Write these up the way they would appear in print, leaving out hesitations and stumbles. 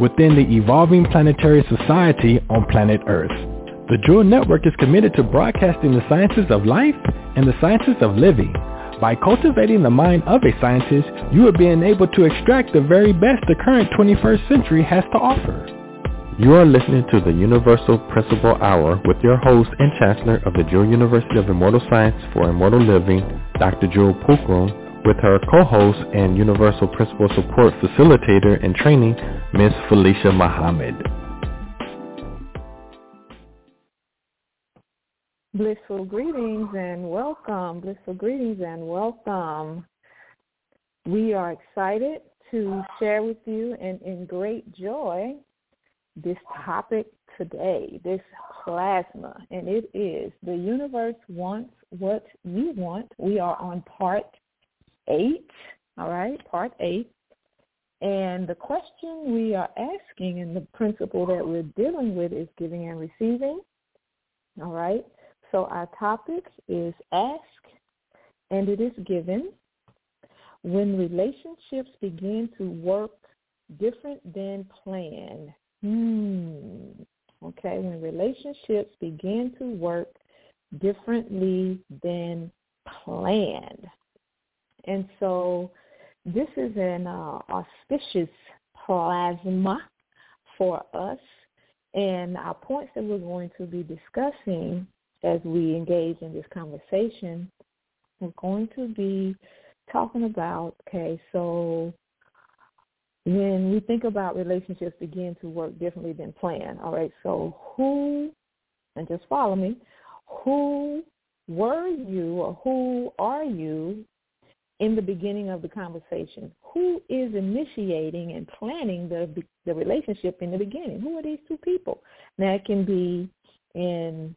within the evolving planetary society on planet Earth. The Jewel Network is committed to broadcasting the sciences of life and the sciences of living. By cultivating the mind of a scientist, you are being able to extract the very best the current 21st century has to offer. You are listening to the Universal Principle Hour with your host and Chancellor of the Jewel University of Immortal Science for Immortal Living, Dr. Jewel Pookrum, with her co-host and Universal Principle Support Facilitator and Training, Ms. Felicia Muhammad. Blissful greetings and welcome. We are excited to share with you and in great joy this topic today, this plasma, and it is the universe wants what you want. We are on part 8, all right, part 8. And the question we are asking and the principle that we're dealing with is giving and receiving, all right? So our topic is ask, and it is given. When relationships begin to work different than planned. Okay, when relationships begin to work differently than planned. And so this is an auspicious plasma for us, and our points that we're going to be discussing as we engage in this conversation, we're going to be talking about, okay, so when we think about relationships begin to work differently than planned, all right, so who, and just follow me, who were you or who are you in the beginning of the conversation? Who is initiating and planning the relationship in the beginning? Who are these two people? Now, it can be in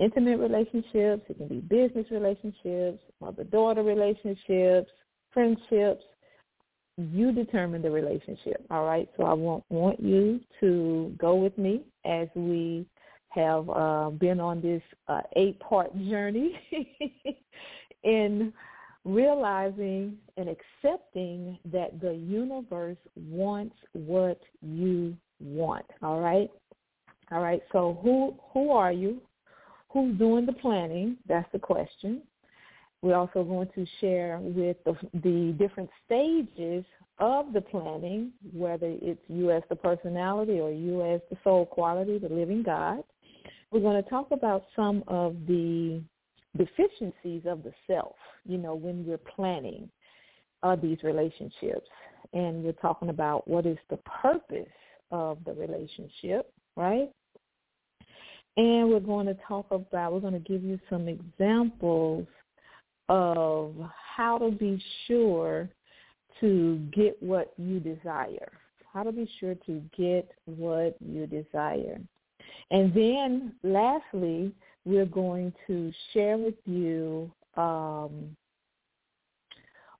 intimate relationships. It can be business relationships, mother-daughter relationships, friendships. You determine the relationship, all right? So I want you to go with me as we have been on this 8-part journey in realizing and accepting that the universe wants what you want, all right? All right, so who are you? Who's doing the planning? That's the question. We're also going to share with the different stages of the planning, whether it's you as the personality or you as the soul quality, the living God. We're going to talk about some of the deficiencies of the self, you know, when we're planning these relationships. And we're talking about what is the purpose of the relationship, right? And we're going to talk about, we're going to give you some examples of how to be sure to get what you desire, how to be sure to get what you desire. And then lastly, we're going to share with you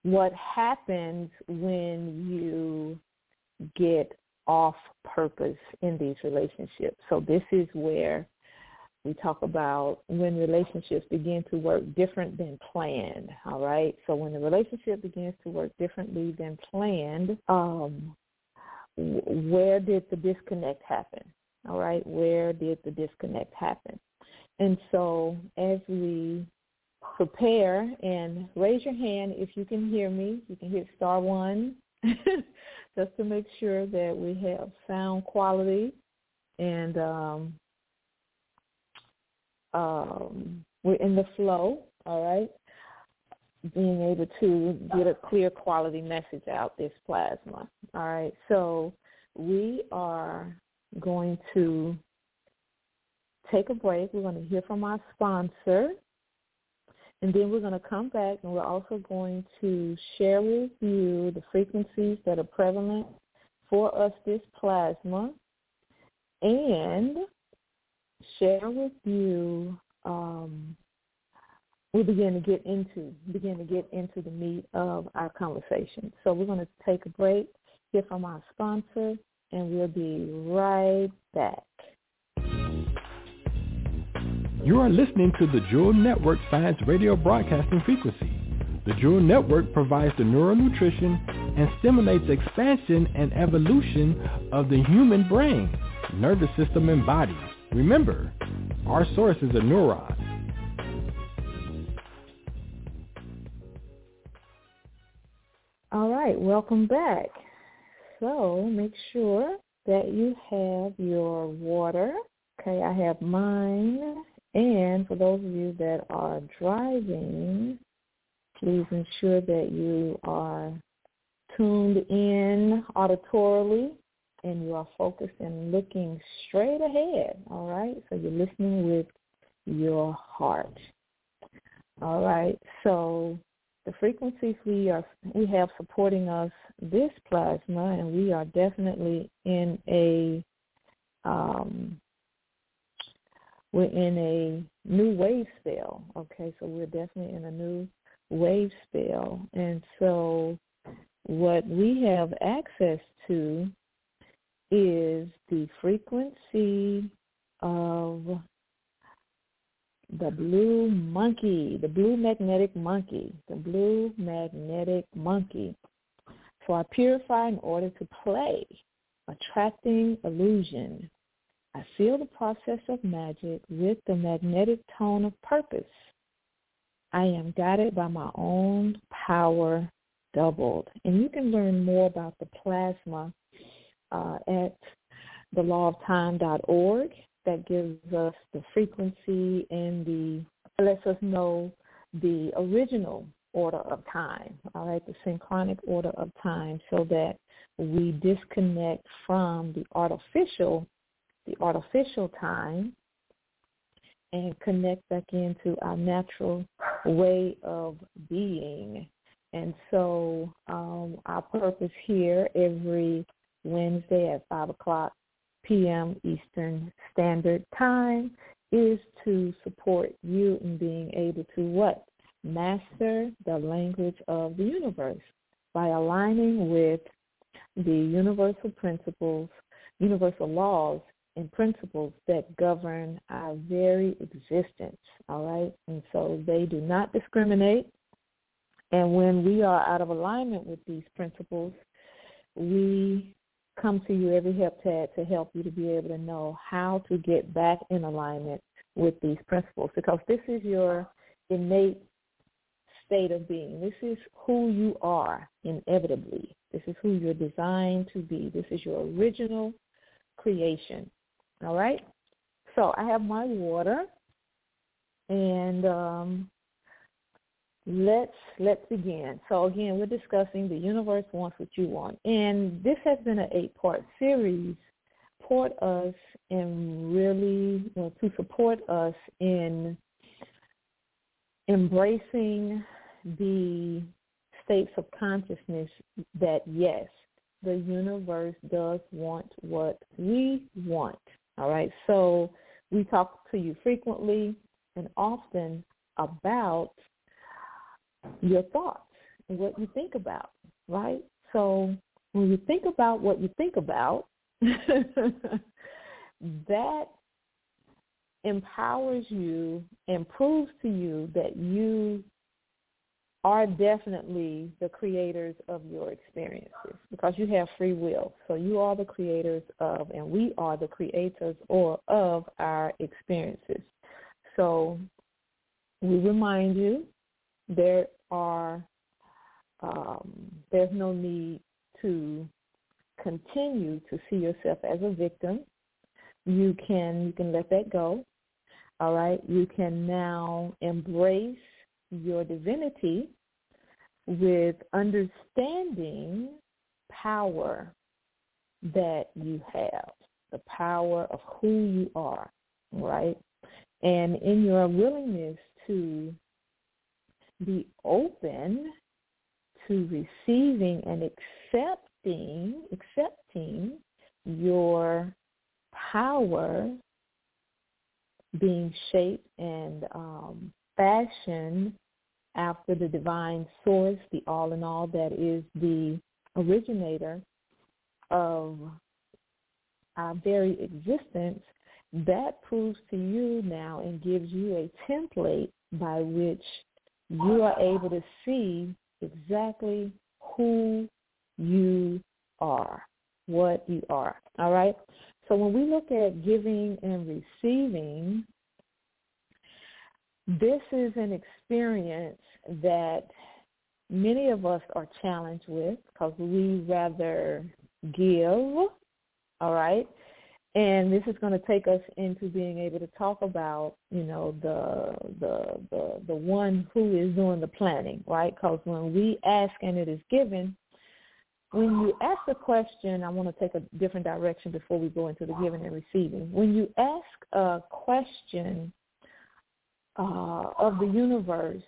what happens when you get off purpose in these relationships. So this is where we talk about when relationships begin to work different than planned, all right? So when the relationship begins to work differently than planned, where did the disconnect happen, all right? Where did the disconnect happen? And so as we prepare, and raise your hand if you can hear me. You can hit *1 just to make sure that we have sound quality and we're in the flow, all right, being able to get a clear quality message out this plasma. All right, so we are going to take a break. We're going to hear from our sponsor, and then we're going to come back, and we're also going to share with you the frequencies that are prevalent for us this plasma, and share with you. We begin to get into the meat of our conversation. So we're going to take a break, hear from our sponsor, and we'll be right back. You are listening to the Jewel Network Science Radio Broadcasting Frequency. The Jewel Network provides the neuronutrition and stimulates expansion and evolution of the human brain, nervous system, and body. Remember, our source is a neuron. All right, welcome back. So make sure that you have your water. Okay, I have mine. And for those of you that are driving, please ensure that you are tuned in auditorily and you are focused and looking straight ahead, all right? So you're listening with your heart. All right, so the frequencies we have supporting us this plasma, and we are definitely in a new wave spell, okay? So we're definitely in a new wave spell. And so what we have access to is the frequency of the blue monkey, the blue magnetic monkey, the blue magnetic monkey. For I purify in order to play, attracting illusion. I seal the process of magic with the magnetic tone of purpose. I am guided by my own power doubled. And you can learn more about the plasma at thelawoftime.org. That gives us the frequency and lets us know the original order of time, all right, the synchronic order of time, so that we disconnect from the artificial time and connect back into our natural way of being. And so our purpose here every Wednesday at 5 o'clock p.m. Eastern Standard Time is to support you in being able to what? Master the language of the universe by aligning with the universal principles, universal laws, and principles that govern our very existence, all right? And so they do not discriminate. And when we are out of alignment with these principles, we come to you every heptad to help you to be able to know how to get back in alignment with these principles, because this is your innate state of being. This is who you are inevitably. This is who you're designed to be. This is your original creation. All right? So I have my water, and let's begin. So again, we're discussing the universe wants what you want. And this has been an 8-part series to support us in embracing the states of consciousness that, yes, the universe does want what we want, all right? So we talk to you frequently and often about your thoughts and what you think about, right? So when you think about what you think about, that empowers you and proves to you that you are definitely the creators of your experiences, because you have free will. So you are the creators of, and we are the creators or of our experiences. So we remind you there's no need to continue to see yourself as a victim. You can let that go. All right, you can now embrace your divinity with understanding power that you have, the power of who you are, right? And in your willingness to be open to receiving and accepting your power being shaped and fashioned after the divine source, the all in all that is the originator of our very existence, that proves to you now and gives you a template by which you are able to see exactly who you are, what you are, all right? So when we look at giving and receiving, this is an experience that many of us are challenged with because we rather give, all right? And this is going to take us into being able to talk about, you know, the one who is doing the planning, right? Because when we ask and it is given, when you ask a question, I want to take a different direction before we go into the giving and receiving. When you ask a question of the universe,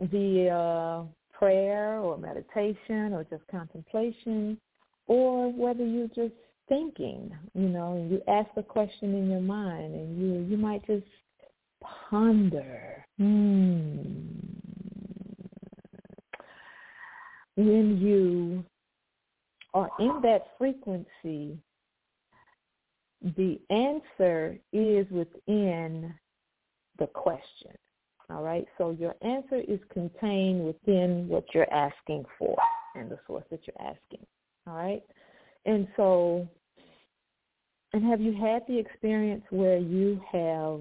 the prayer or meditation or just contemplation, or whether you just thinking, you know, and you ask a question in your mind, and you might just ponder. When you are in that frequency, the answer is within the question, all right? So your answer is contained within what you're asking for and the source that you're asking, all right? And so, and have you had the experience where you have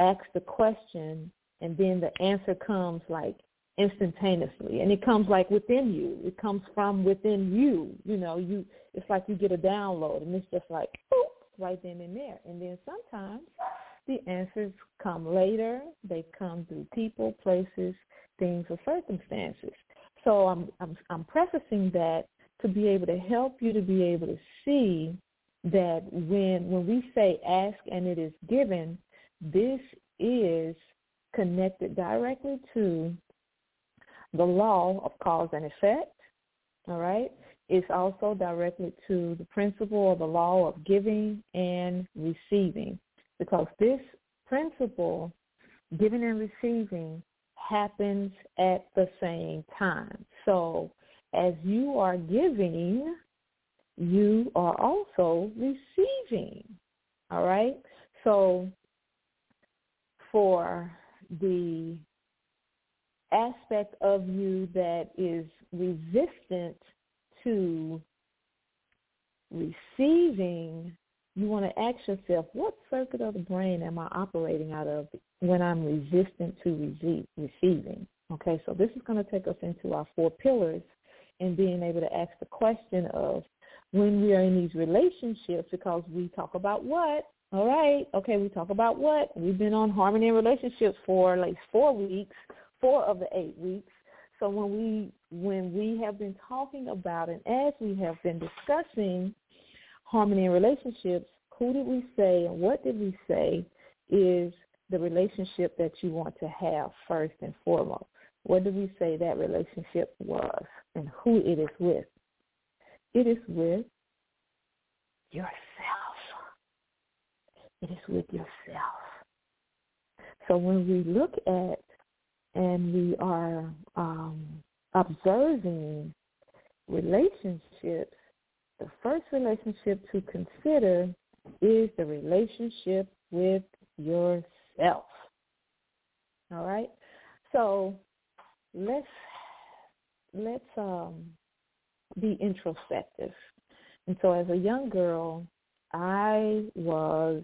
asked the question and then the answer comes like instantaneously, and it comes like within you? It comes from within you. You know, it's like you get a download, and it's just like boop, right then and there. And then sometimes the answers come later. They come through people, places, things, or circumstances. So I'm prefacing that to be able to help you to be able to see that when we say ask and it is given, this is connected directly to the law of cause and effect, all right? It's also directly to the principle or the law of giving and receiving, because this principle, giving and receiving, happens at the same time. So as you are giving, you are also receiving, all right? So for the aspect of you that is resistant to receiving, you want to ask yourself, what circuit of the brain am I operating out of when I'm resistant to receiving? Okay, so this is going to take us into our four pillars and being able to ask the question of when we are in these relationships, because we talk about what? All right, okay, we talk about what? We've been on harmony in relationships for like 4 weeks, 4 of the 8 weeks. So when we have been talking about and as we have been discussing harmony in relationships, who did we say and what did we say is the relationship that you want to have first and foremost? What did we say that relationship was and who it is with? It is with yourself. It is with yourself. So when we look at and we are observing relationships, the first relationship to consider is the relationship with yourself. All right? So let's be introspective. And so as a young girl, I was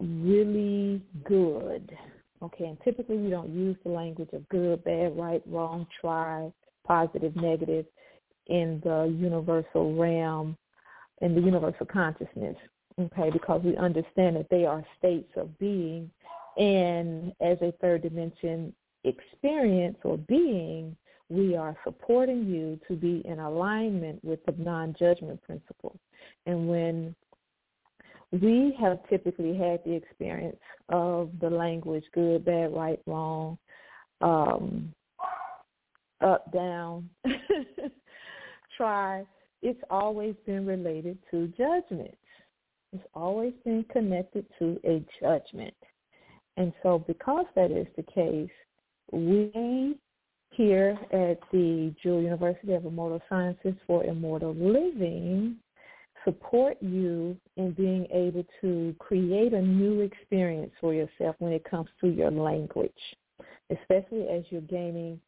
really good. Okay, and typically we don't use the language of good, bad, right, wrong, try, positive, negative in the universal realm, in the universal consciousness, okay, because we understand that they are states of being, and as a third dimension experience or being, we are supporting you to be in alignment with the non-judgment principle. And when we have typically had the experience of the language good, bad, right, wrong, up, down, try, it's always been related to judgment. It's always been connected to a judgment. And so because that is the case, we here at the Jewel University of Immortal Sciences for Immortal Living support you in being able to create a new experience for yourself when it comes to your language, especially as you're gaining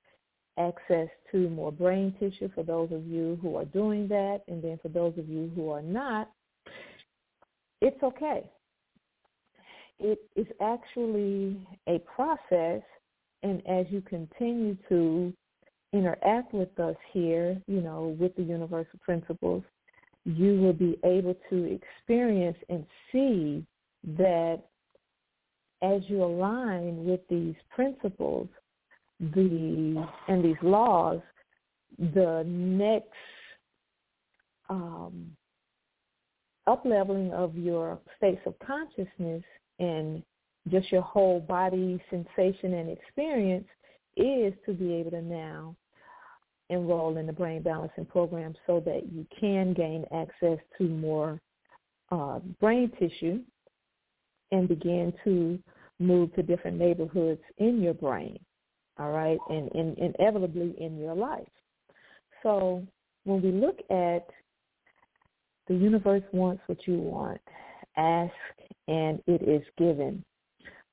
access to more brain tissue for those of you who are doing that, and then for those of you who are not, it's okay. It is actually a process, and as you continue to interact with us here, you know, with the universal principles, you will be able to experience and see that as you align with these principles and these laws, the next up-leveling of your states of consciousness and just your whole body sensation and experience is to be able to now enroll in the brain balancing program so that you can gain access to more brain tissue and begin to move to different neighborhoods in your brain, all right, and inevitably in your life. So when we look at the universe wants what you want, ask and it is given.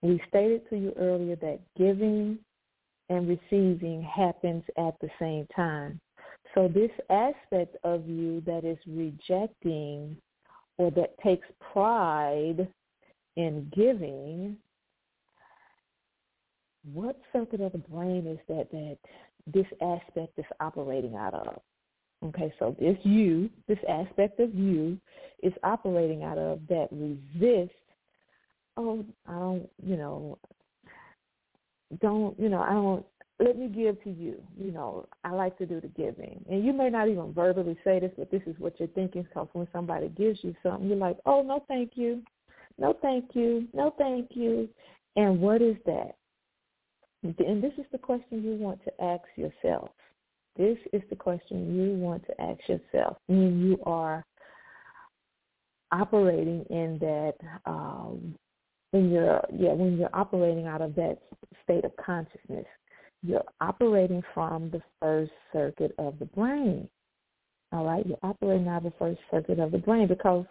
We stated to you earlier that giving and receiving happens at the same time. So this aspect of you that is rejecting or that takes pride in giving, what circuit of the brain is that this aspect is operating out of? Okay, so this aspect of you is operating out of that resist. Oh, let me give to you. You know, I like to do the giving. And you may not even verbally say this, but this is what you're thinking. Because when somebody gives you something, you're like, oh, no, thank you. No, thank you. No, thank you. And what is that? And this is the question you want to ask yourself. This is the question you want to ask yourself when you are operating in that, when you're operating out of that state of consciousness. You're operating from the first circuit of the brain, all right? You're operating out of the first circuit of the brain because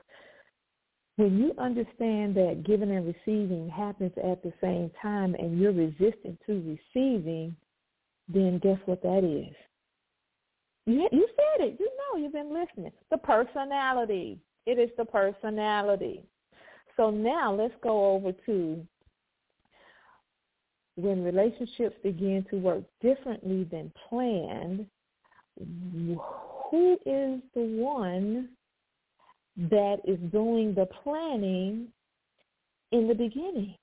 when you understand that giving and receiving happens at the same time and you're resistant to receiving, then guess what that is? You said it. You know, you've been listening. The personality. It is the personality. So now let's go over to when relationships begin to work differently than planned, who is the one that is doing the planning in the beginning?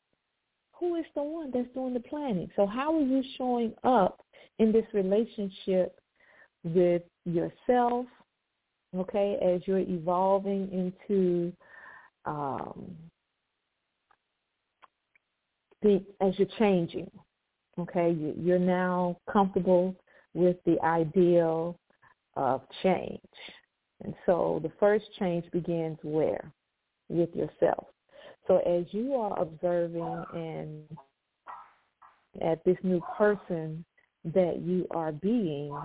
Who is the one that's doing the planning? So how are you showing up in this relationship with yourself, okay, as you're evolving into, as you're changing, okay? You're now comfortable with the ideal of change. And so the first change begins where? With yourself. So as you are observing and at this new person that you are being,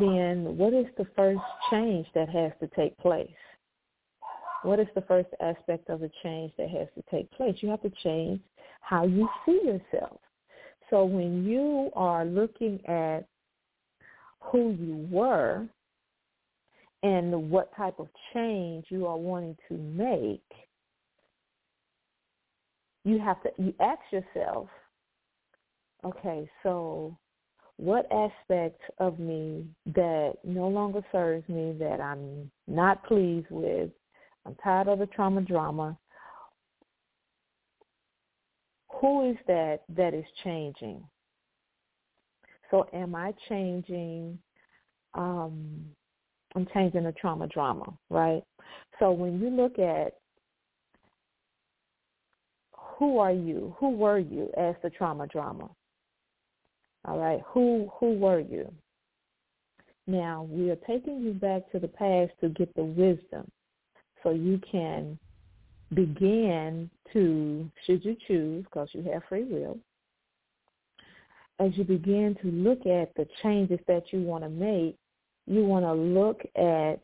then what is the first change that has to take place? What is the first aspect of the change that has to take place? You have to change how you see yourself. So when you are looking at who you were and what type of change you are wanting to make, you ask yourself, okay, so what aspect of me that no longer serves me, that I'm not pleased with, I'm tired of the trauma drama, who is that is changing? So am I changing, I'm changing the trauma drama, right? So when you look at who are you, who were you as the trauma drama? All right, who were you? Now, we are taking you back to the past to get the wisdom so you can begin to, should you choose, because you have free will, as you begin to look at the changes that you want to make, you want to look at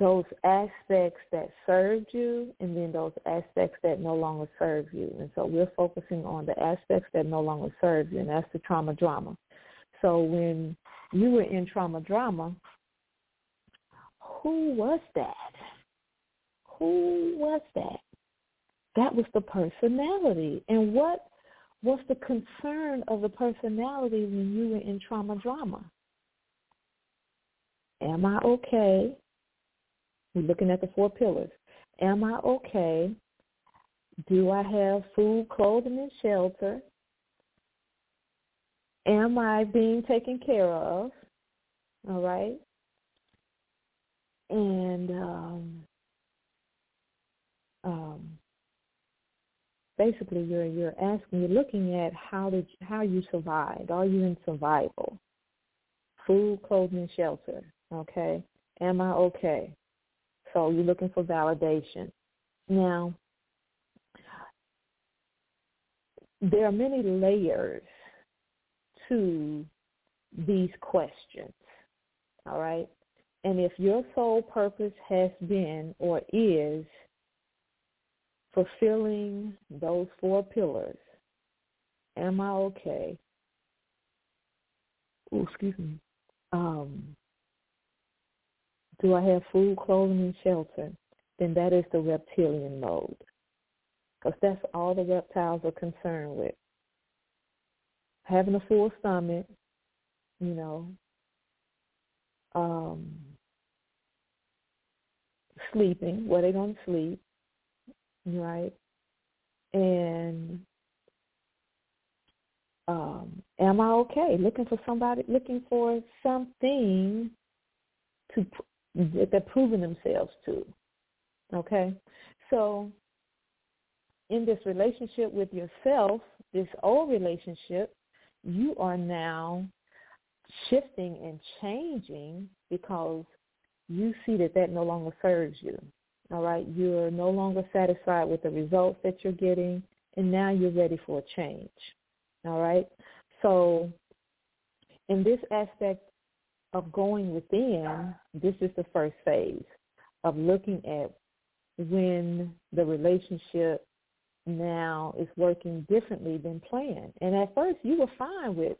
those aspects that served you and then those aspects that no longer serve you. And so we're focusing on the aspects that no longer serve you, and that's the trauma drama. So when you were in trauma drama, who was that? Who was that? That was the personality. And what was the concern of the personality when you were in trauma drama? Am I okay? We're looking at the four pillars. Am I okay? Do I have food, clothing, and shelter? Am I being taken care of? All right. And basically, you're asking, you're looking at how you survived. Are you in survival? Food, clothing, and shelter. Okay. Am I okay? So you're looking for validation. Now, there are many layers to these questions, all right? And if your sole purpose has been or is fulfilling those four pillars, am I okay? Ooh, excuse me. Do I have food, clothing, and shelter? Then that is the reptilian mode, because that's all the reptiles are concerned with. Having a full stomach, you know, sleeping, where they're going to sleep, right? And am I okay? Looking for something to that they're proving themselves to, okay? So in this relationship with yourself, this old relationship, you are now shifting and changing because you see that no longer serves you, all right? You're no longer satisfied with the results that you're getting, and now you're ready for a change, all right? So in this aspect of going within, this is the first phase of looking at when the relationship now is working differently than planned. And at first you were fine with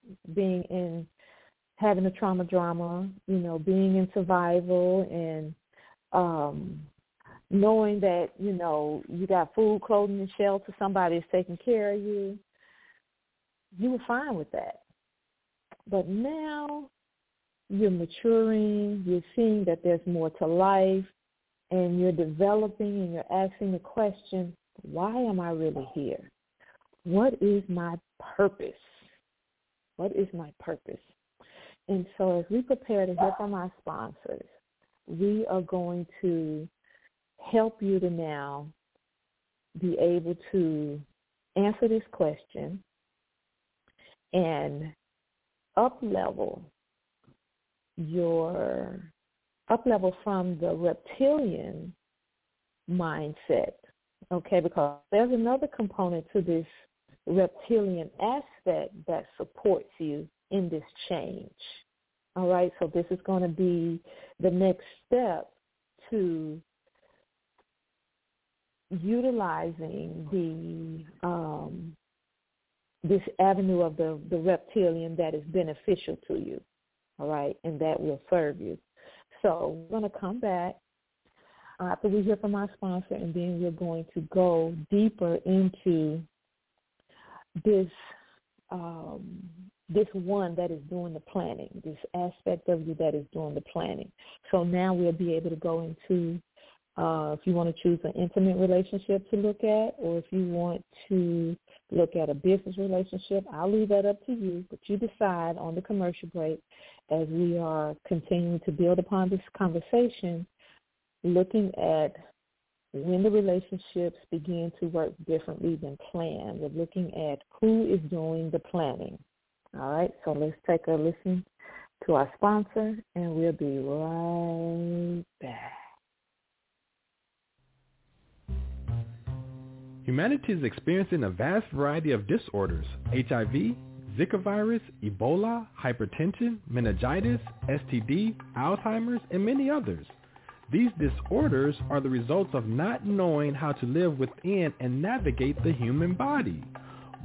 having a trauma drama, you know, being in survival and knowing that, you know, you got food, clothing, and shelter, somebody is taking care of you. You were fine with that. But now you're maturing, you're seeing that there's more to life, and you're developing and you're asking the question, why am I really here? What is my purpose? What is my purpose? And so as we prepare to hear from our sponsors, we are going to help you to now be able to answer this question and up-level from the reptilian mindset. Okay, because there's another component to this reptilian aspect that supports you in this change. All right, so this is going to be the next step to utilizing this avenue of the reptilian that is beneficial to you, all right, and that will serve you. So we're going to come back after we hear from our sponsor, and then we're going to go deeper into this one that is doing the planning, this aspect of you that is doing the planning. So now we'll be able to go into, if you want to choose an intimate relationship to look at, or if you want to look at a business relationship, I'll leave that up to you, but you decide on the commercial break as we are continuing to build upon this conversation, looking at when the relationships begin to work differently than planned. We're looking at who is doing the planning. All right, so let's take a listen to our sponsor, and we'll be right back. Humanity is experiencing a vast variety of disorders: HIV, Zika virus, Ebola, hypertension, meningitis, STD, Alzheimer's, and many others. These disorders are the results of not knowing how to live within and navigate the human body.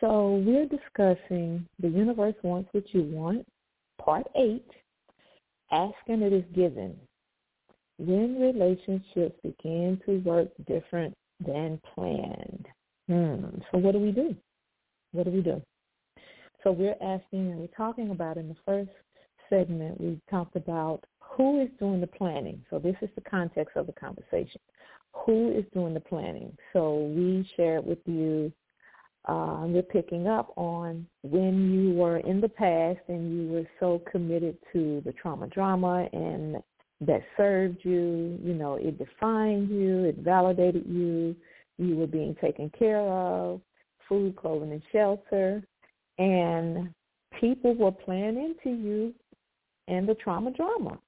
So we're discussing The Universe Wants What You Want, Part 8, Asking It Is Given. When relationships begin to work different than planned. So what do we do? What do we do? So we're asking, and we're talking about, in the first segment, we talked about who is doing the planning. So this is the context of the conversation. Who is doing the planning? So we shared with you, we're picking up on when you were in the past and you were so committed to the trauma drama, and that served you, you know, it defined you, it validated you, you were being taken care of, food, clothing, and shelter. And people were playing into you and the trauma drama.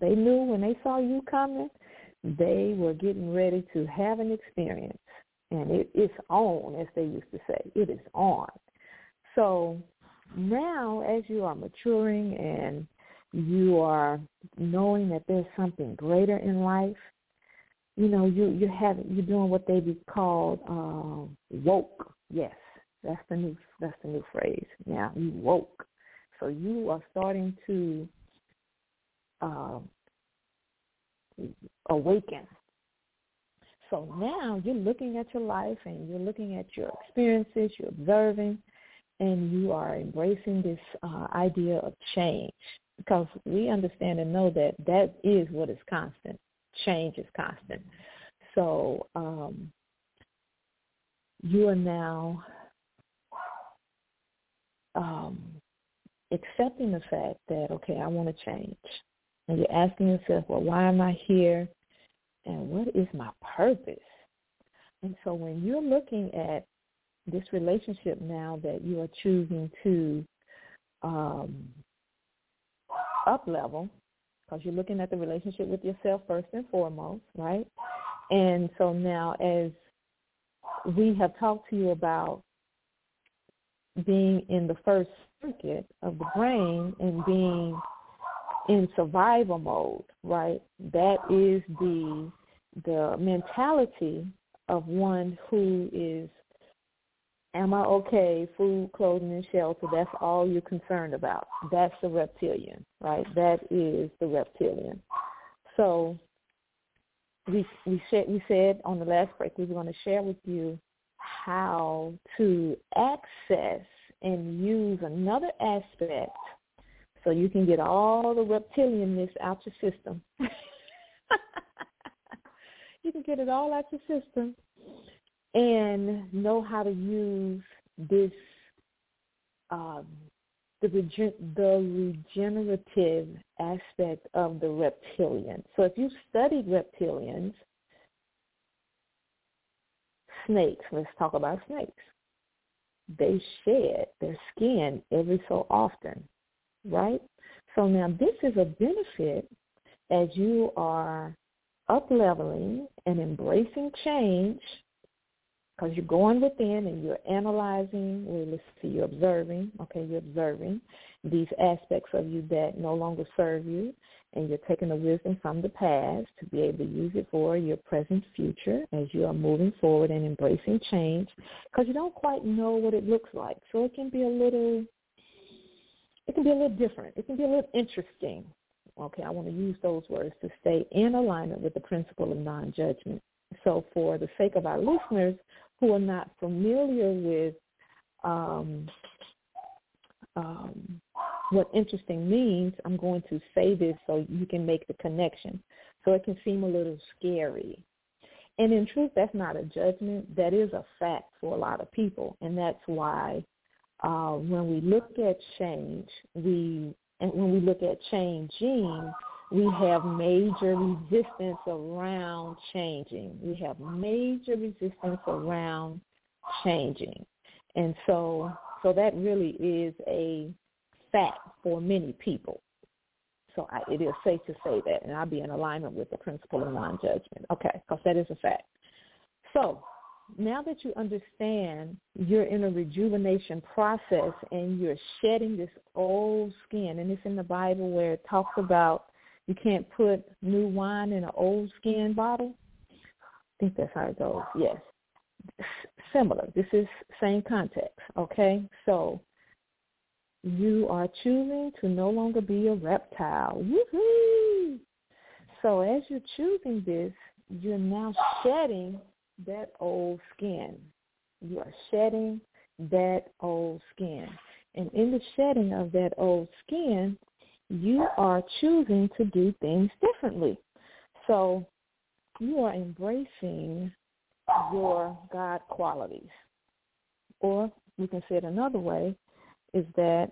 They knew when they saw you coming, they were getting ready to have an experience. And it's on, as they used to say. It is on. So now, as you are maturing and you are knowing that there's something greater in life, you know, you're doing what they be called woke. Yes. That's the new phrase. Now, you woke. So you are starting to awaken. So now you're looking at your life and you're looking at your experiences, you're observing, and you are embracing this idea of change, because we understand and know that that is what is constant. Change is constant. So you are now accepting the fact that, okay, I want to change. And you're asking yourself, well, why am I here? And what is my purpose? And so when you're looking at this relationship now that you are choosing to up-level, because you're looking at the relationship with yourself first and foremost, right? And so now, as we have talked to you about being in the first circuit of the brain and being in survival mode, right? That is the mentality of one who is, am I okay, food, clothing, and shelter, that's all you're concerned about. That's the reptilian, right? That is the reptilian. So we said on the last break we were going to share with you how to access and use another aspect so you can get all the reptilianness out your system. You can get it all out your system and know how to use this, the regenerative aspect of the reptilian. So if you've studied reptilians, snakes, let's talk about snakes. They shed their skin every so often, right? So now this is a benefit as you are up-leveling and embracing change, because you're going within and you're analyzing, you're observing, okay, you're observing these aspects of you that no longer serve you, and you're taking the wisdom from the past to be able to use it for your present future as you are moving forward and embracing change, because you don't quite know what it looks like. So it can be a little different. It can be a little interesting. Okay, I want to use those words to stay in alignment with the principle of non-judgment. So for the sake of our listeners who are not familiar with what interesting means, I'm going to say this so you can make the connection. So it can seem a little scary. And in truth, that's not a judgment. That is a fact for a lot of people. And that's why when we look at change, when we look at changing, we have major resistance around changing. And so that really is a fact for many people. So it is safe to say that, and I'll be in alignment with the principle of non-judgment. Okay, because that is a fact. So now that you understand you're in a rejuvenation process and you're shedding this old skin, and it's in the Bible where it talks about you can't put new wine in an old skin bottle. I think that's how it goes, yes. Similar. This is same context, okay? So you are choosing to no longer be a reptile. Woohoo! So as you're choosing this, you're now shedding that old skin. You are shedding that old skin. And in the shedding of that old skin, you are choosing to do things differently. So you are embracing your God qualities. Or we can say it another way, is that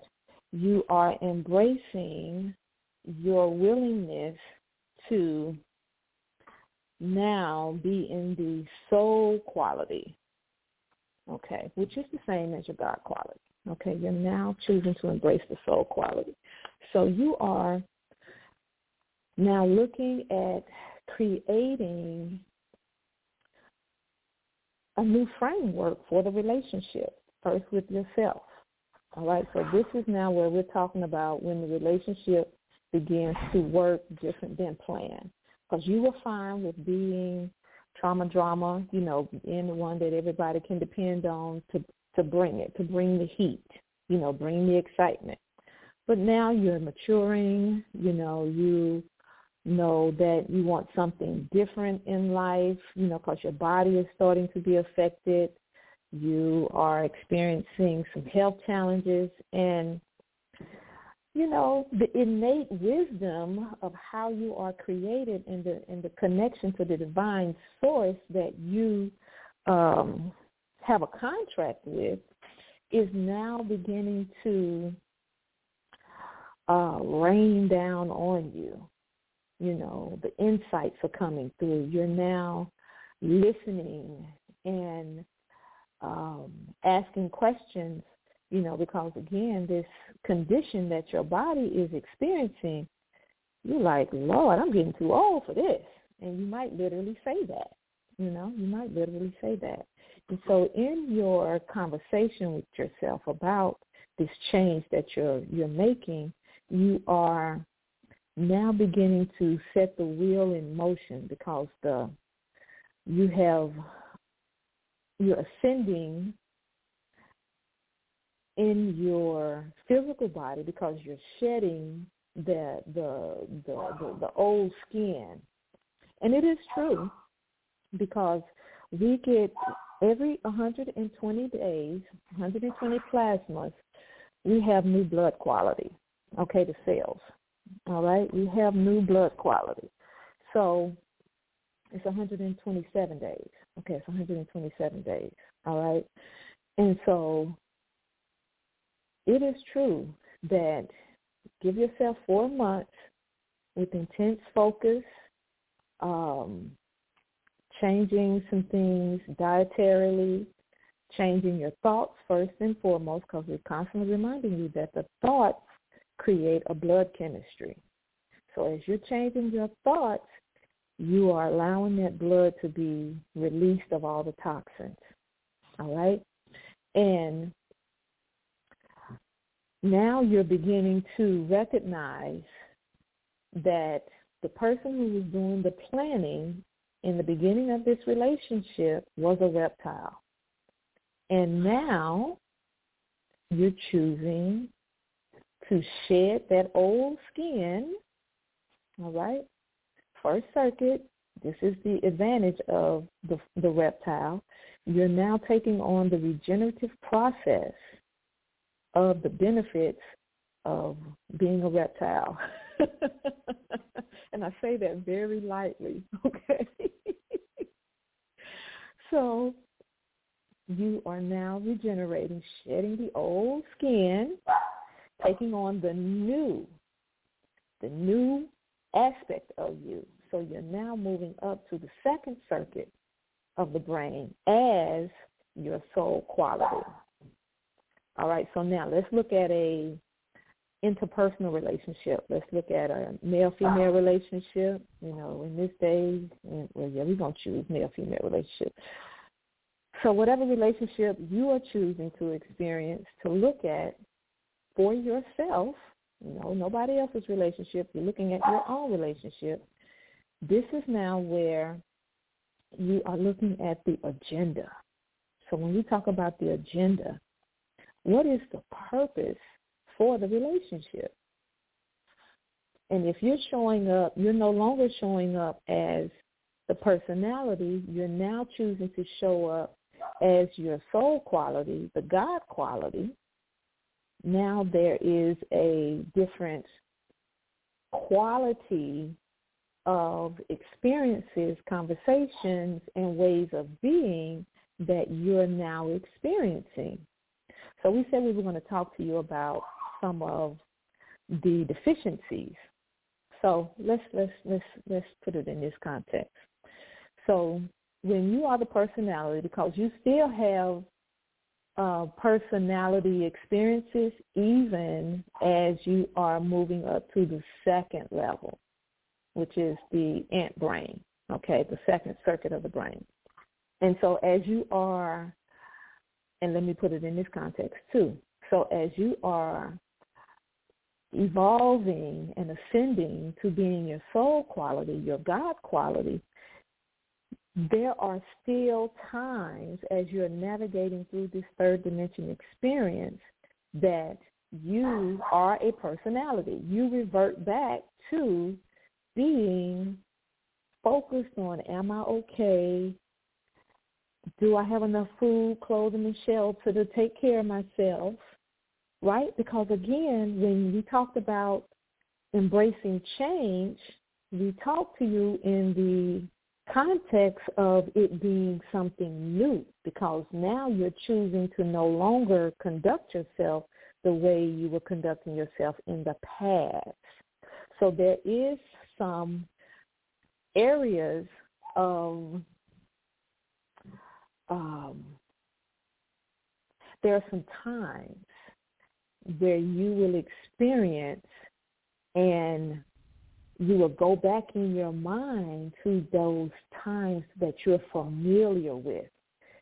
you are embracing your willingness to now be in the soul quality, okay, which is the same as your God quality. Okay, you're now choosing to embrace the soul quality. So you are now looking at creating a new framework for the relationship, first with yourself. All right, so this is now where we're talking about when the relationship begins to work different than planned. Because you will find with being trauma, you know, being the one that everybody can depend on to bring the heat, you know, bring the excitement. But now you're maturing, you know that you want something different in life, you know, because your body is starting to be affected. You are experiencing some health challenges, and, you know, the innate wisdom of how you are created and the connection to the divine source that you have a contract with is now beginning to rain down on you. You know, the insights are coming through. You're now listening and asking questions, you know, because, again, this condition that your body is experiencing, you're like, Lord, I'm getting too old for this. And you might literally say that, And so in your conversation with yourself about this change that you're making, you are now beginning to set the wheel in motion because you're ascending in your physical body because you're shedding the old skin. And it is true because we get every 120 days, 120 plasmas, we have new blood quality, okay, the cells, all right? We have new blood quality. So it's 127 days. Okay, it's 127 days, all right? And so it is true that give yourself 4 months with intense focus, changing some things dietarily, changing your thoughts first and foremost, because we're constantly reminding you that the thoughts create a blood chemistry. So as you're changing your thoughts, you are allowing that blood to be released of all the toxins, all right? And now you're beginning to recognize that the person who was doing the planning in the beginning of this relationship was a reptile. And now you're choosing to shed that old skin, all right? First circuit, this is the advantage of the reptile. You're now taking on the regenerative process of the benefits of being a reptile. And I say that very lightly, okay? So you are now regenerating, shedding the old skin, taking on the new aspect of you. So you're now moving up to the second circuit of the brain as your soul quality. All right, so now let's look at a interpersonal relationship. Let's look at a male-female relationship. You know, in this day, we're going to choose male-female relationship. So whatever relationship you are choosing to experience, to look at for yourself, you know, nobody else's relationship, you're looking at your own relationship, this is now where you are looking at the agenda. So when we talk about the agenda, what is the purpose for the relationship? And if you're showing up, you're no longer showing up as the personality. You're now choosing to show up as your soul quality, the God quality. Now there is a different quality of experiences, conversations, and ways of being that you're now experiencing. So we said we were going to talk to you about some of the deficiencies. So let's put it in this context. So when you are the personality, because you still have personality experiences even as you are moving up to the second level, which is the ant brain, okay, the second circuit of the brain. And so as you are, and let me put it in this context too, so as you are evolving and ascending to being your soul quality, your God quality, there are still times as you're navigating through this third dimension experience that you are a personality. You revert back to being focused on, am I okay? Do I have enough food, clothing, and shelter to take care of myself, right? Because, again, when we talked about embracing change, we talked to you in the context of it being something new, because now you're choosing to no longer conduct yourself the way you were conducting yourself in the past. So there is some areas of there are some times where you will experience and you will go back in your mind to those times that you're familiar with,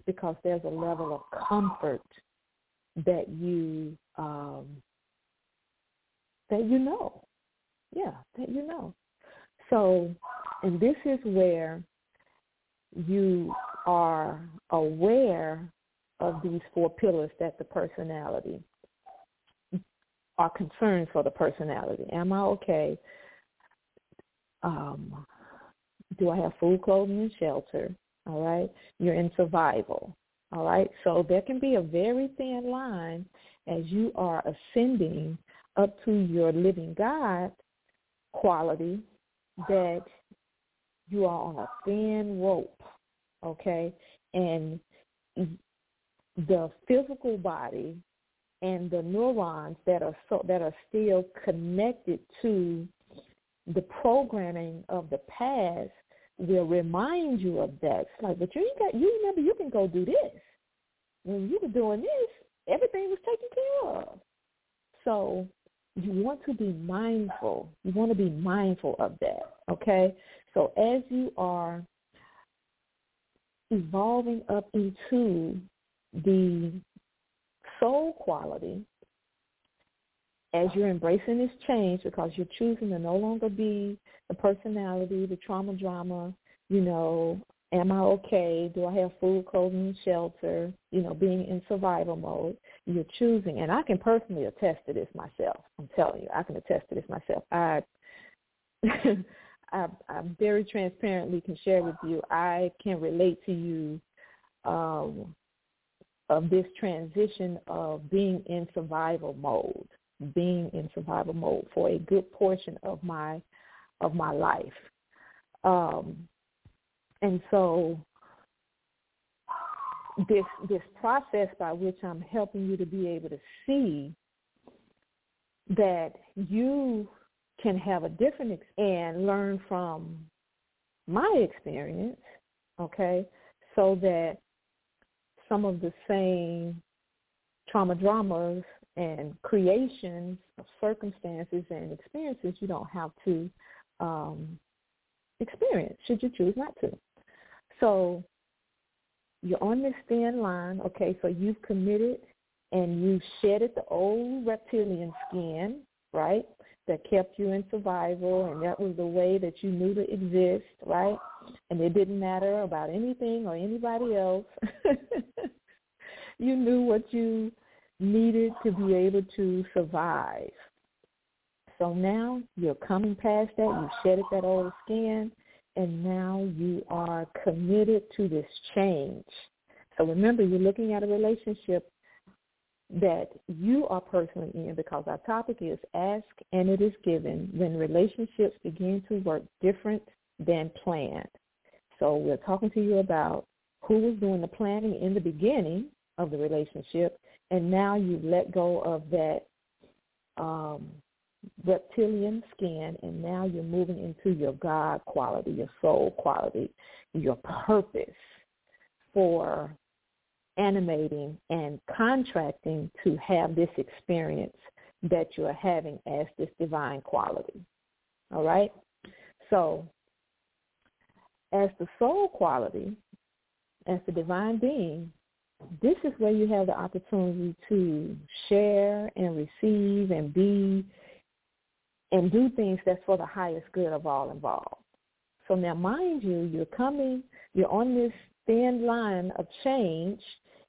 because there's a level of comfort that you know. So, and this is where you are aware of these four pillars that the personality are concerned for the personality. Am I okay? Do I have food, clothing, and shelter? All right. You're in survival. All right. So there can be a very thin line as you are ascending up to your living God quality that you are on a thin rope. Okay, and the physical body and the neurons that are still connected to the programming of the past will remind you of that. It's like, but you remember you can go do this. When you were doing this, everything was taken care of. So you want to be mindful. You want to be mindful of that. Okay, so as you are evolving up into the soul quality, as you're embracing this change, because you're choosing to no longer be the personality, the trauma drama, you know, am I okay? Do I have food, clothing, and shelter? You know, being in survival mode, you're choosing, and I can personally attest to this myself. I'm telling you, I can attest to this myself. I very transparently can share with you, I can relate to you of this transition of being in survival mode. being in survival mode for a good portion of my life. And so this process by which I'm helping you to be able to see that you can have a different experience and learn from my experience, okay, so that some of the same trauma dramas and creations of circumstances and experiences you don't have to experience should you choose not to. So you're on this thin line, okay, so you've committed and you've shedded the old reptilian skin, right, that kept you in survival, and that was the way that you knew to exist, right, and it didn't matter about anything or anybody else. You knew what you needed to be able to survive. So now you're coming past that, you shedded that old skin, and now you are committed to this change. So remember, you're looking at a relationship that you are personally in, because our topic is ask and it is given when relationships begin to work different than planned. So we're talking to you about who was doing the planning in the beginning of the relationship, and now you've let go of that reptilian skin, and now you're moving into your God quality, your soul quality, your purpose for animating and contracting to have this experience that you're having as this divine quality. All right? So as the soul quality, as the divine being, this is where you have the opportunity to share and receive and be and do things that's for the highest good of all involved. So now, mind you, you're on this thin line of change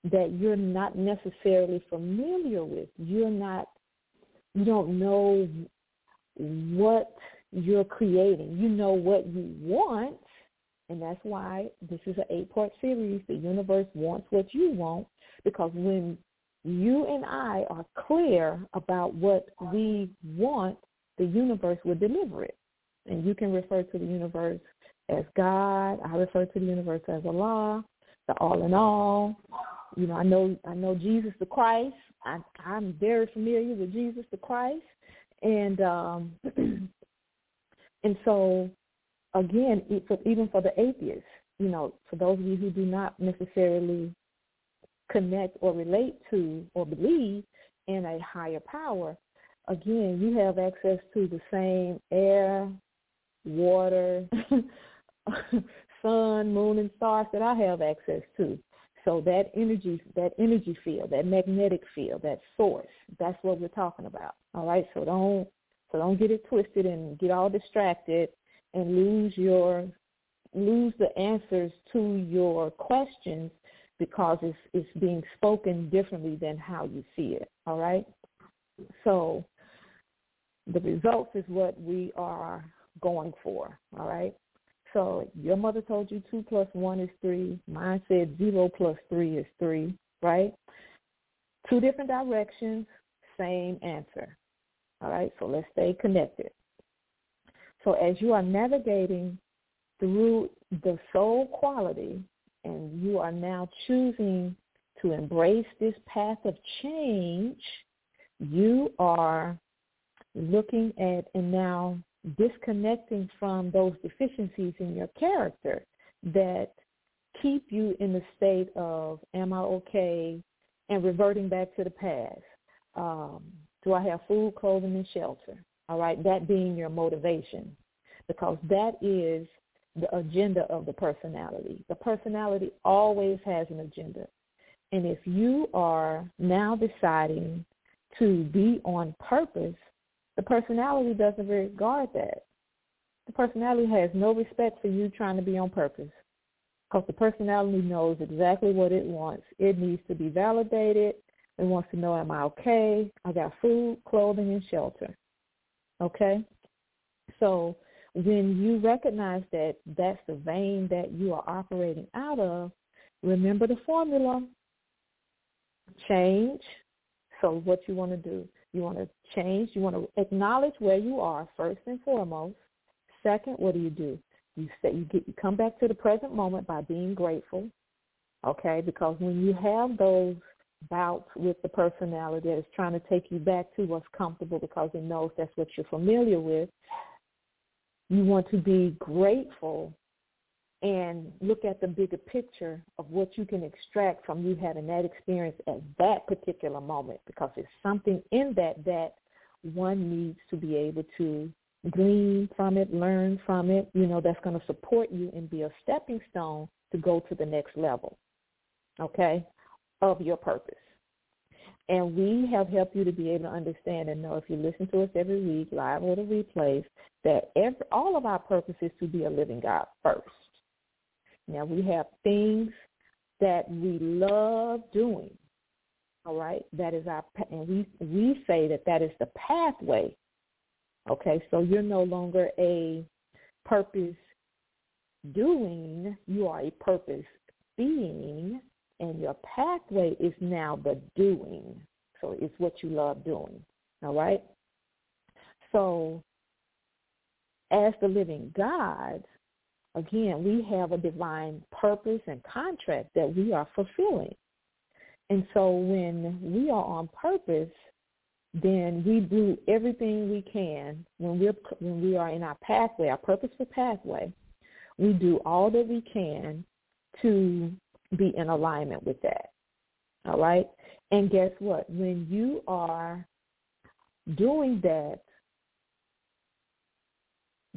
that you're not necessarily familiar with. You don't know what you're creating. You know what you want, and that's why this is an 8-part series, The Universe Wants What You Want, because when you and I are clear about what we want, the universe will deliver it. And you can refer to the universe as God. I refer to the universe as Allah, the all in all. You know, I know Jesus the Christ. I'm very familiar with Jesus the Christ. And and so, again, even for the atheists, you know, for those of you who do not necessarily connect or relate to or believe in a higher power, again, you have access to the same air, water, sun, moon, and stars that I have access to. So that energy field, that magnetic field, that source, that's what we're talking about. All right? So don't get it twisted and get all distracted and lose the answers to your questions, because it's being spoken differently than how you see it. All right? So the results is what we are going for, all right? So your mother told you 2 + 1 is 3. Mine said 0 + 3 is 3, right? 2 different directions, same answer, all right? So let's stay connected. So as you are navigating through the soul quality and you are now choosing to embrace this path of change, you are looking at and now disconnecting from those deficiencies in your character that keep you in the state of, am I okay, and reverting back to the past. Do I have food, clothing, and shelter? All right, that being your motivation, because that is the agenda of the personality. The personality always has an agenda. And if you are now deciding to be on purpose, the personality doesn't regard that. The personality has no respect for you trying to be on purpose, because the personality knows exactly what it wants. It needs to be validated. It wants to know, am I okay? I got food, clothing, and shelter. Okay? So when you recognize that that's the vein that you are operating out of, remember the formula. Change. So what you want to do, You want to change. You want to acknowledge where you are first and foremost. Second, what do? You say you come back to the present moment by being grateful, okay? Because when you have those bouts with the personality that is trying to take you back to what's comfortable because it knows that's what you're familiar with, you want to be grateful and look at the bigger picture of what you can extract from you having that experience at that particular moment, because there's something in that one needs to be able to glean from it, learn from it, that's going to support you and be a stepping stone to go to the next level, okay, of your purpose. And we have helped you to be able to understand and know, if you listen to us every week, live or the replays, that all of our purpose is to be a living God first. Now, we have things that we love doing, all right? That is our, and we say that is the pathway, okay? So you're no longer a purpose doing, you are a purpose being, and your pathway is now the doing. So it's what you love doing, all right? So as the living God, again, we have a divine purpose and contract that we are fulfilling. And so when we are on purpose, then we do everything we can. When we are in our pathway, our purposeful pathway, we do all that we can to be in alignment with that, all right? And guess what? When you are doing that,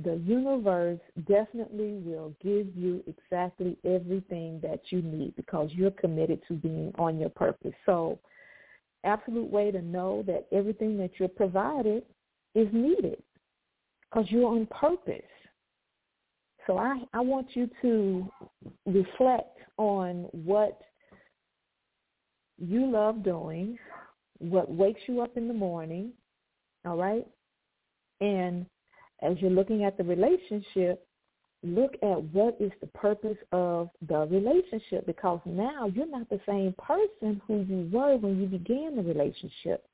the universe definitely will give you exactly everything that you need, because you're committed to being on your purpose. So absolute way to know that everything that you're provided is needed, because you're on purpose. So I want you to reflect on what you love doing, what wakes you up in the morning, all right? And as you're looking at the relationship, look at what is the purpose of the relationship, because now you're not the same person who you were when you began the relationship.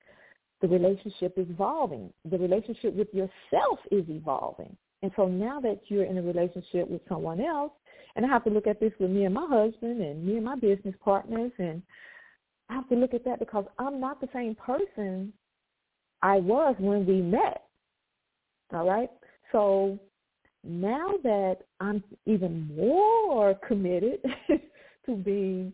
The relationship is evolving. The relationship with yourself is evolving. And so now that you're in a relationship with someone else, and I have to look at this with me and my husband and me and my business partners, and I have to look at that because I'm not the same person I was when we met. All right? So now that I'm even more committed to being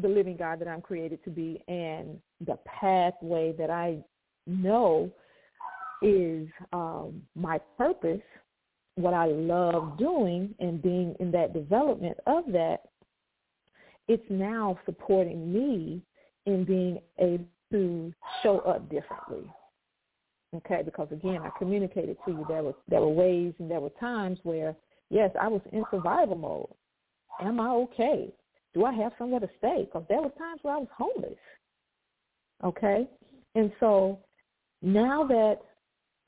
the living God that I'm created to be, and the pathway that I know is my purpose, what I love doing, and being in that development of that, it's now supporting me in being able to show up differently. Okay, because again, I communicated to you there were ways and there were times where, yes, I was in survival mode. Am I okay? Do I have somewhere to stay? Because there were times where I was homeless. Okay, and so now that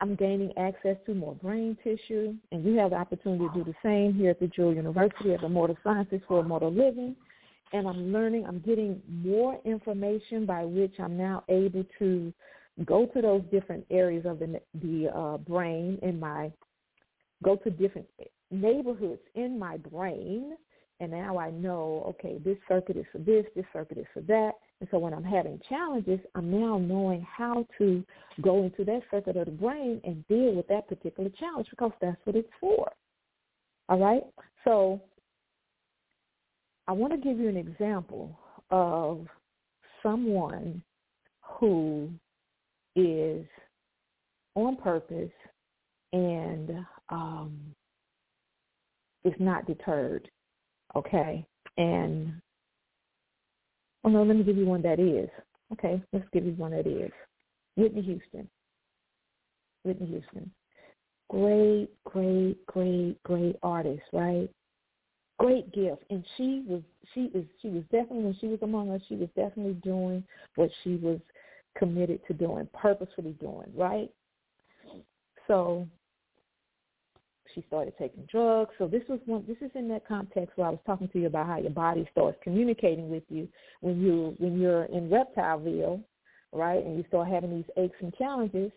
I'm gaining access to more brain tissue, and you have the opportunity to do the same here at the Jewel University of Immortal Science for Immortal Living, and I'm getting more information by which I'm now able to go to those different areas of the brain go to different neighborhoods in my brain, and now I know, okay, this circuit is for this circuit is for that. And so when I'm having challenges, I'm now knowing how to go into that circuit of the brain and deal with that particular challenge, because that's what it's for, all right? So I want to give you an example of someone who is on purpose and is not deterred, okay? And let me give you one that is. Okay, let's give you one that is. Whitney Houston. Great artist, right? Great gift. And she was definitely, when she was among us, she was definitely doing what she was committed to doing, purposefully doing, right? So she started taking drugs. So this is in that context where I was talking to you about how your body starts communicating with you when you're in reptileville, right? And you start having these aches and challenges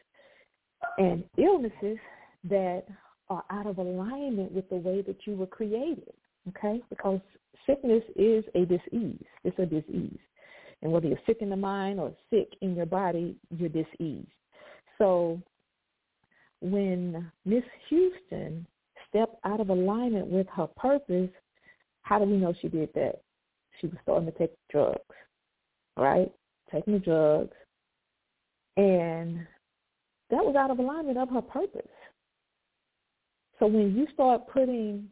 and illnesses that are out of alignment with the way that you were created, okay? Because sickness is a disease. It's a disease. And whether you're sick in the mind or sick in your body, you're diseased. So when Miss Houston stepped out of alignment with her purpose, how do we know she did that? She was starting to take drugs, right? Taking the drugs. And that was out of alignment of her purpose. So when you start putting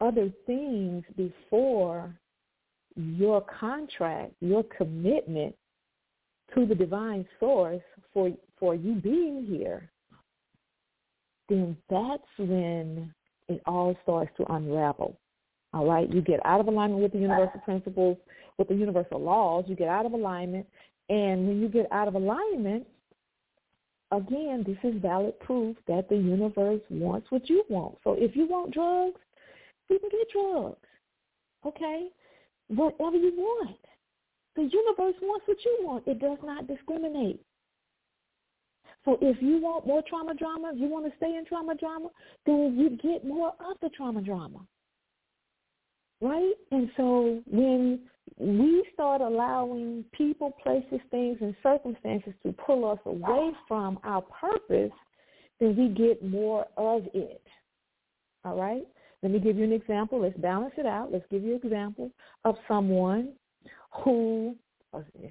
other things before your contract, your commitment to the divine source for you being here, then that's when it all starts to unravel, all right? You get out of alignment with the universal principles, with the universal laws. You get out of alignment, and when you get out of alignment, again, this is valid proof that the universe wants what you want. So if you want drugs, you can get drugs, okay? Whatever you want. The universe wants what you want. It does not discriminate. So if you want more trauma drama, if you want to stay in trauma drama, then you get more of the trauma drama, right? And so when we start allowing people, places, things, and circumstances to pull us away from our purpose, then we get more of it, all right? Let me give you an example. Let's balance it out. Let's give you an example of someone who,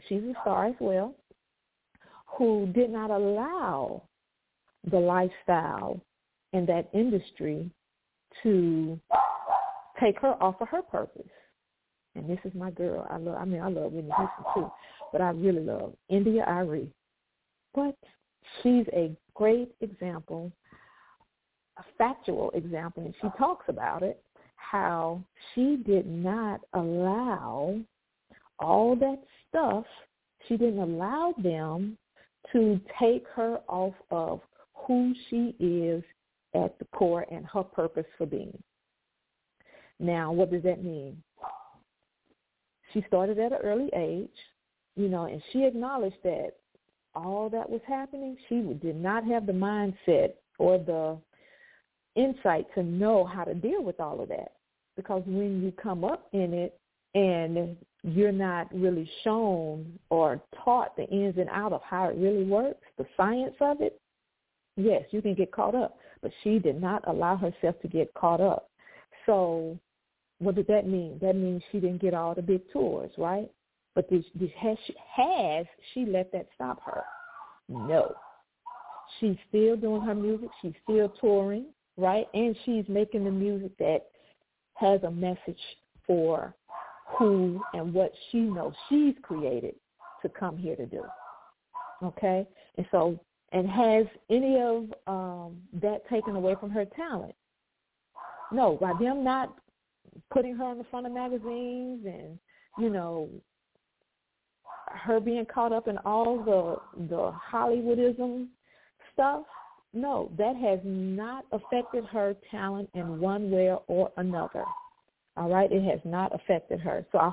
she's a star as well, who did not allow the lifestyle in that industry to take her off of her purpose. And this is my girl. I love Whitney Houston too, but I really love India.Arie. But she's a great example, a factual example, and she talks about it, how she did not allow all that stuff, she didn't allow them to take her off of who she is at the core and her purpose for being. Now, what does that mean? She started at an early age, you know, and she acknowledged that all that was happening, she did not have the mindset or the insight to know how to deal with all of that, because when you come up in it and you're not really shown or taught the ins and out of how it really works, the science of it, yes, you can get caught up, but she did not allow herself to get caught up. So what did that mean? That means she didn't get all the big tours, right? But has she let that stop her? No. She's still doing her music. She's still touring, right? And she's making the music that has a message for who and what she knows she's created to come here to do, okay? And so, and has any of that taken away from her talent? No, by them not putting her on the front of magazines and, you know, her being caught up in all the Hollywoodism stuff, no, that has not affected her talent in one way or another. All right, it has not affected her. So I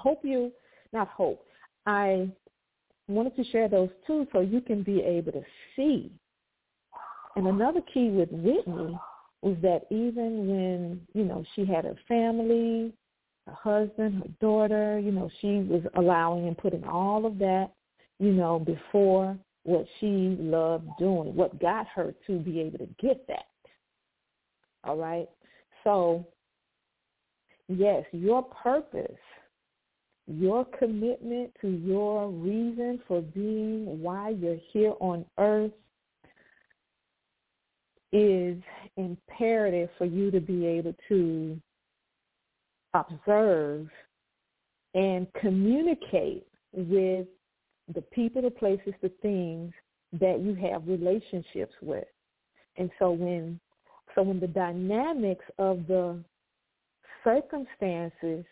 wanted to share those two so you can be able to see. And another key with Whitney is that even when, you know, she had her family, her husband, her daughter, you know, she was allowing and putting all of that, you know, before what she loved doing, what got her to be able to get that. All right? So yes, your purpose, your commitment to your reason for being, why you're here on earth, is imperative for you to be able to observe and communicate with the people, the places, the things that you have relationships with. And so when the dynamics of the circumstances,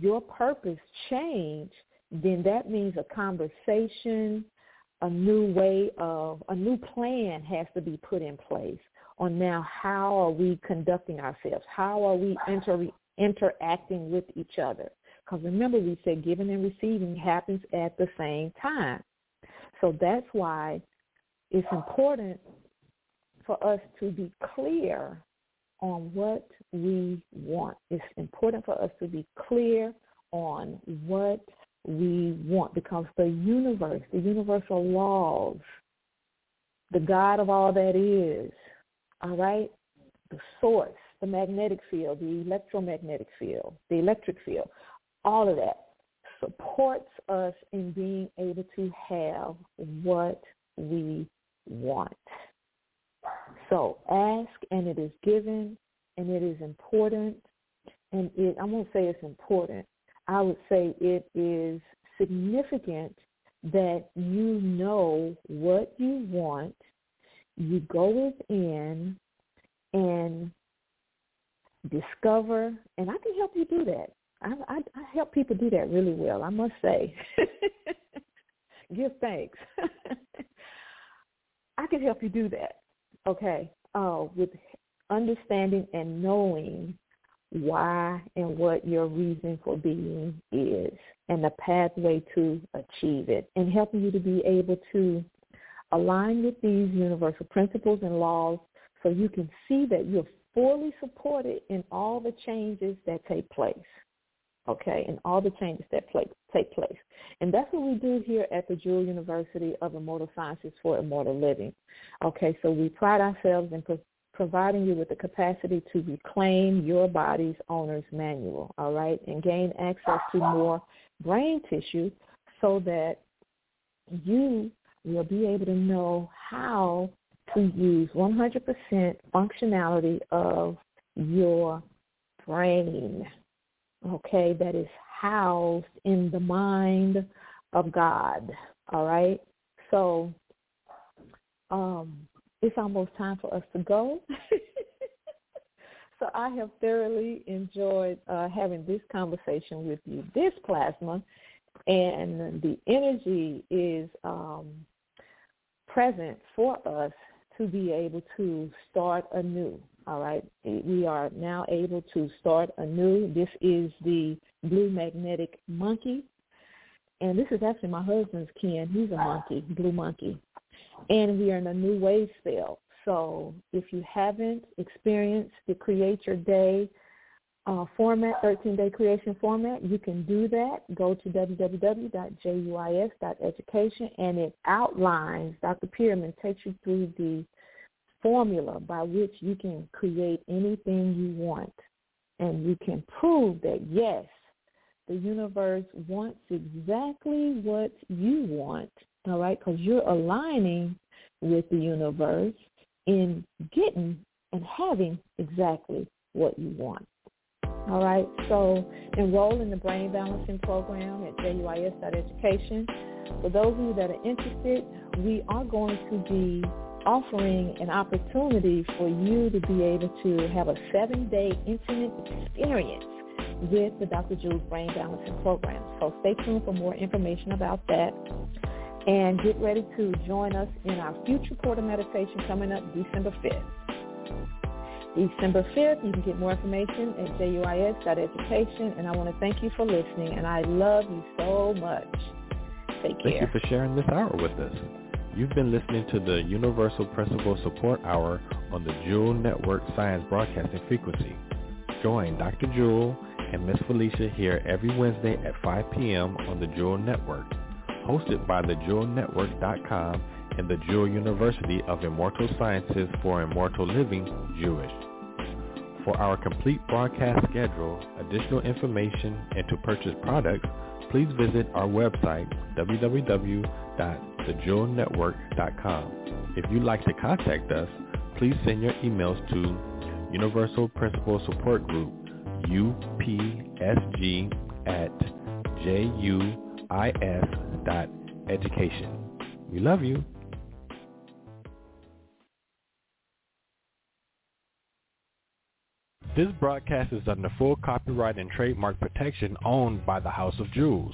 your purpose change, then that means a conversation, a new plan has to be put in place on now how are we conducting ourselves? How are we interacting with each other? Because remember we said giving and receiving happens at the same time. So that's why it's important for us to be clear on what we want. It's important for us to be clear on what we want, because the universe, the universal laws, the God of all that is, all right, the source, the magnetic field, the electromagnetic field, the electric field, all of that supports us in being able to have what we want. So ask, and it is given, and it is important, and I won't say it's important. I would say it is significant that you know what you want, you go within and discover, and I can help you do that. I help people do that really well, I must say. Give thanks. I can help you do that, okay, with understanding and knowing why and what your reason for being is and the pathway to achieve it, and helping you to be able to align with these universal principles and laws so you can see that you're fully supported in all the changes that take place, okay, and all the changes that take place. And that's what we do here at the Jewel University of Immortal Science for Immortal Living, okay? So we pride ourselves in providing you with the capacity to reclaim your body's owner's manual, all right, and gain access to more brain tissue so that you will be able to know how to use 100% functionality of your brain, okay, that is housed in the mind of God, all right? So it's almost time for us to go. So I have thoroughly enjoyed having this conversation with you. This plasma and the energy is present for us to be able to start anew, all right? We are now able to start anew. This is the blue magnetic monkey, and this is actually my husband's kin. He's a monkey, blue monkey, and we are in a new wave spell. So if you haven't experienced the Create Your Day format, 13-day creation format, you can do that. Go to www.juis.education, and it outlines, Dr. Pierman takes you through the formula by which you can create anything you want, and you can prove that, yes, the universe wants exactly what you want, all right, because you're aligning with the universe in getting and having exactly what you want. All right, so enroll in the Brain Balancing Program at JUIS.education. For those of you that are interested, we are going to be offering an opportunity for you to be able to have a 7-day intimate experience with the Dr. Jewel's Brain Balancing Program. So stay tuned for more information about that. And get ready to join us in our future quarter meditation coming up December 5th. December 5th, you can get more information at JUIS.education. And I want to thank you for listening, and I love you so much. Take care. Thank you for sharing this hour with us. You've been listening to the Universal Principle Support Hour on the Jewel Network Science Broadcasting Frequency. Join Dr. Jewel and Miss Felicia here every Wednesday at 5 p.m. on the Jewel Network, hosted by the JewelNetwork.com and the Jewel University of Immortal Sciences for Immortal Living, JUIS. For our complete broadcast schedule, additional information, and to purchase products, please visit our website, www.thejewelnetwork.com. If you'd like to contact us, please send your emails to Universal Principle Support Group, upsg@juis.education. We love you. This broadcast is under full copyright and trademark protection owned by the House of Jewels.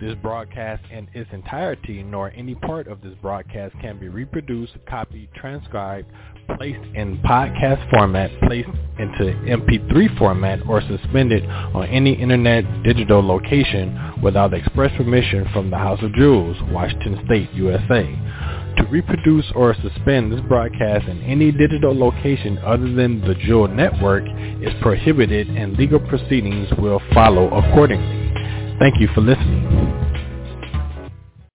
This broadcast in its entirety, nor any part of this broadcast, can be reproduced, copied, transcribed, placed in podcast format, placed into MP3 format, or suspended on any internet digital location without express permission from the House of Jewels, Washington State, USA. To reproduce or suspend this broadcast in any digital location other than the Jewel Network is prohibited, and legal proceedings will follow accordingly. Thank you for listening.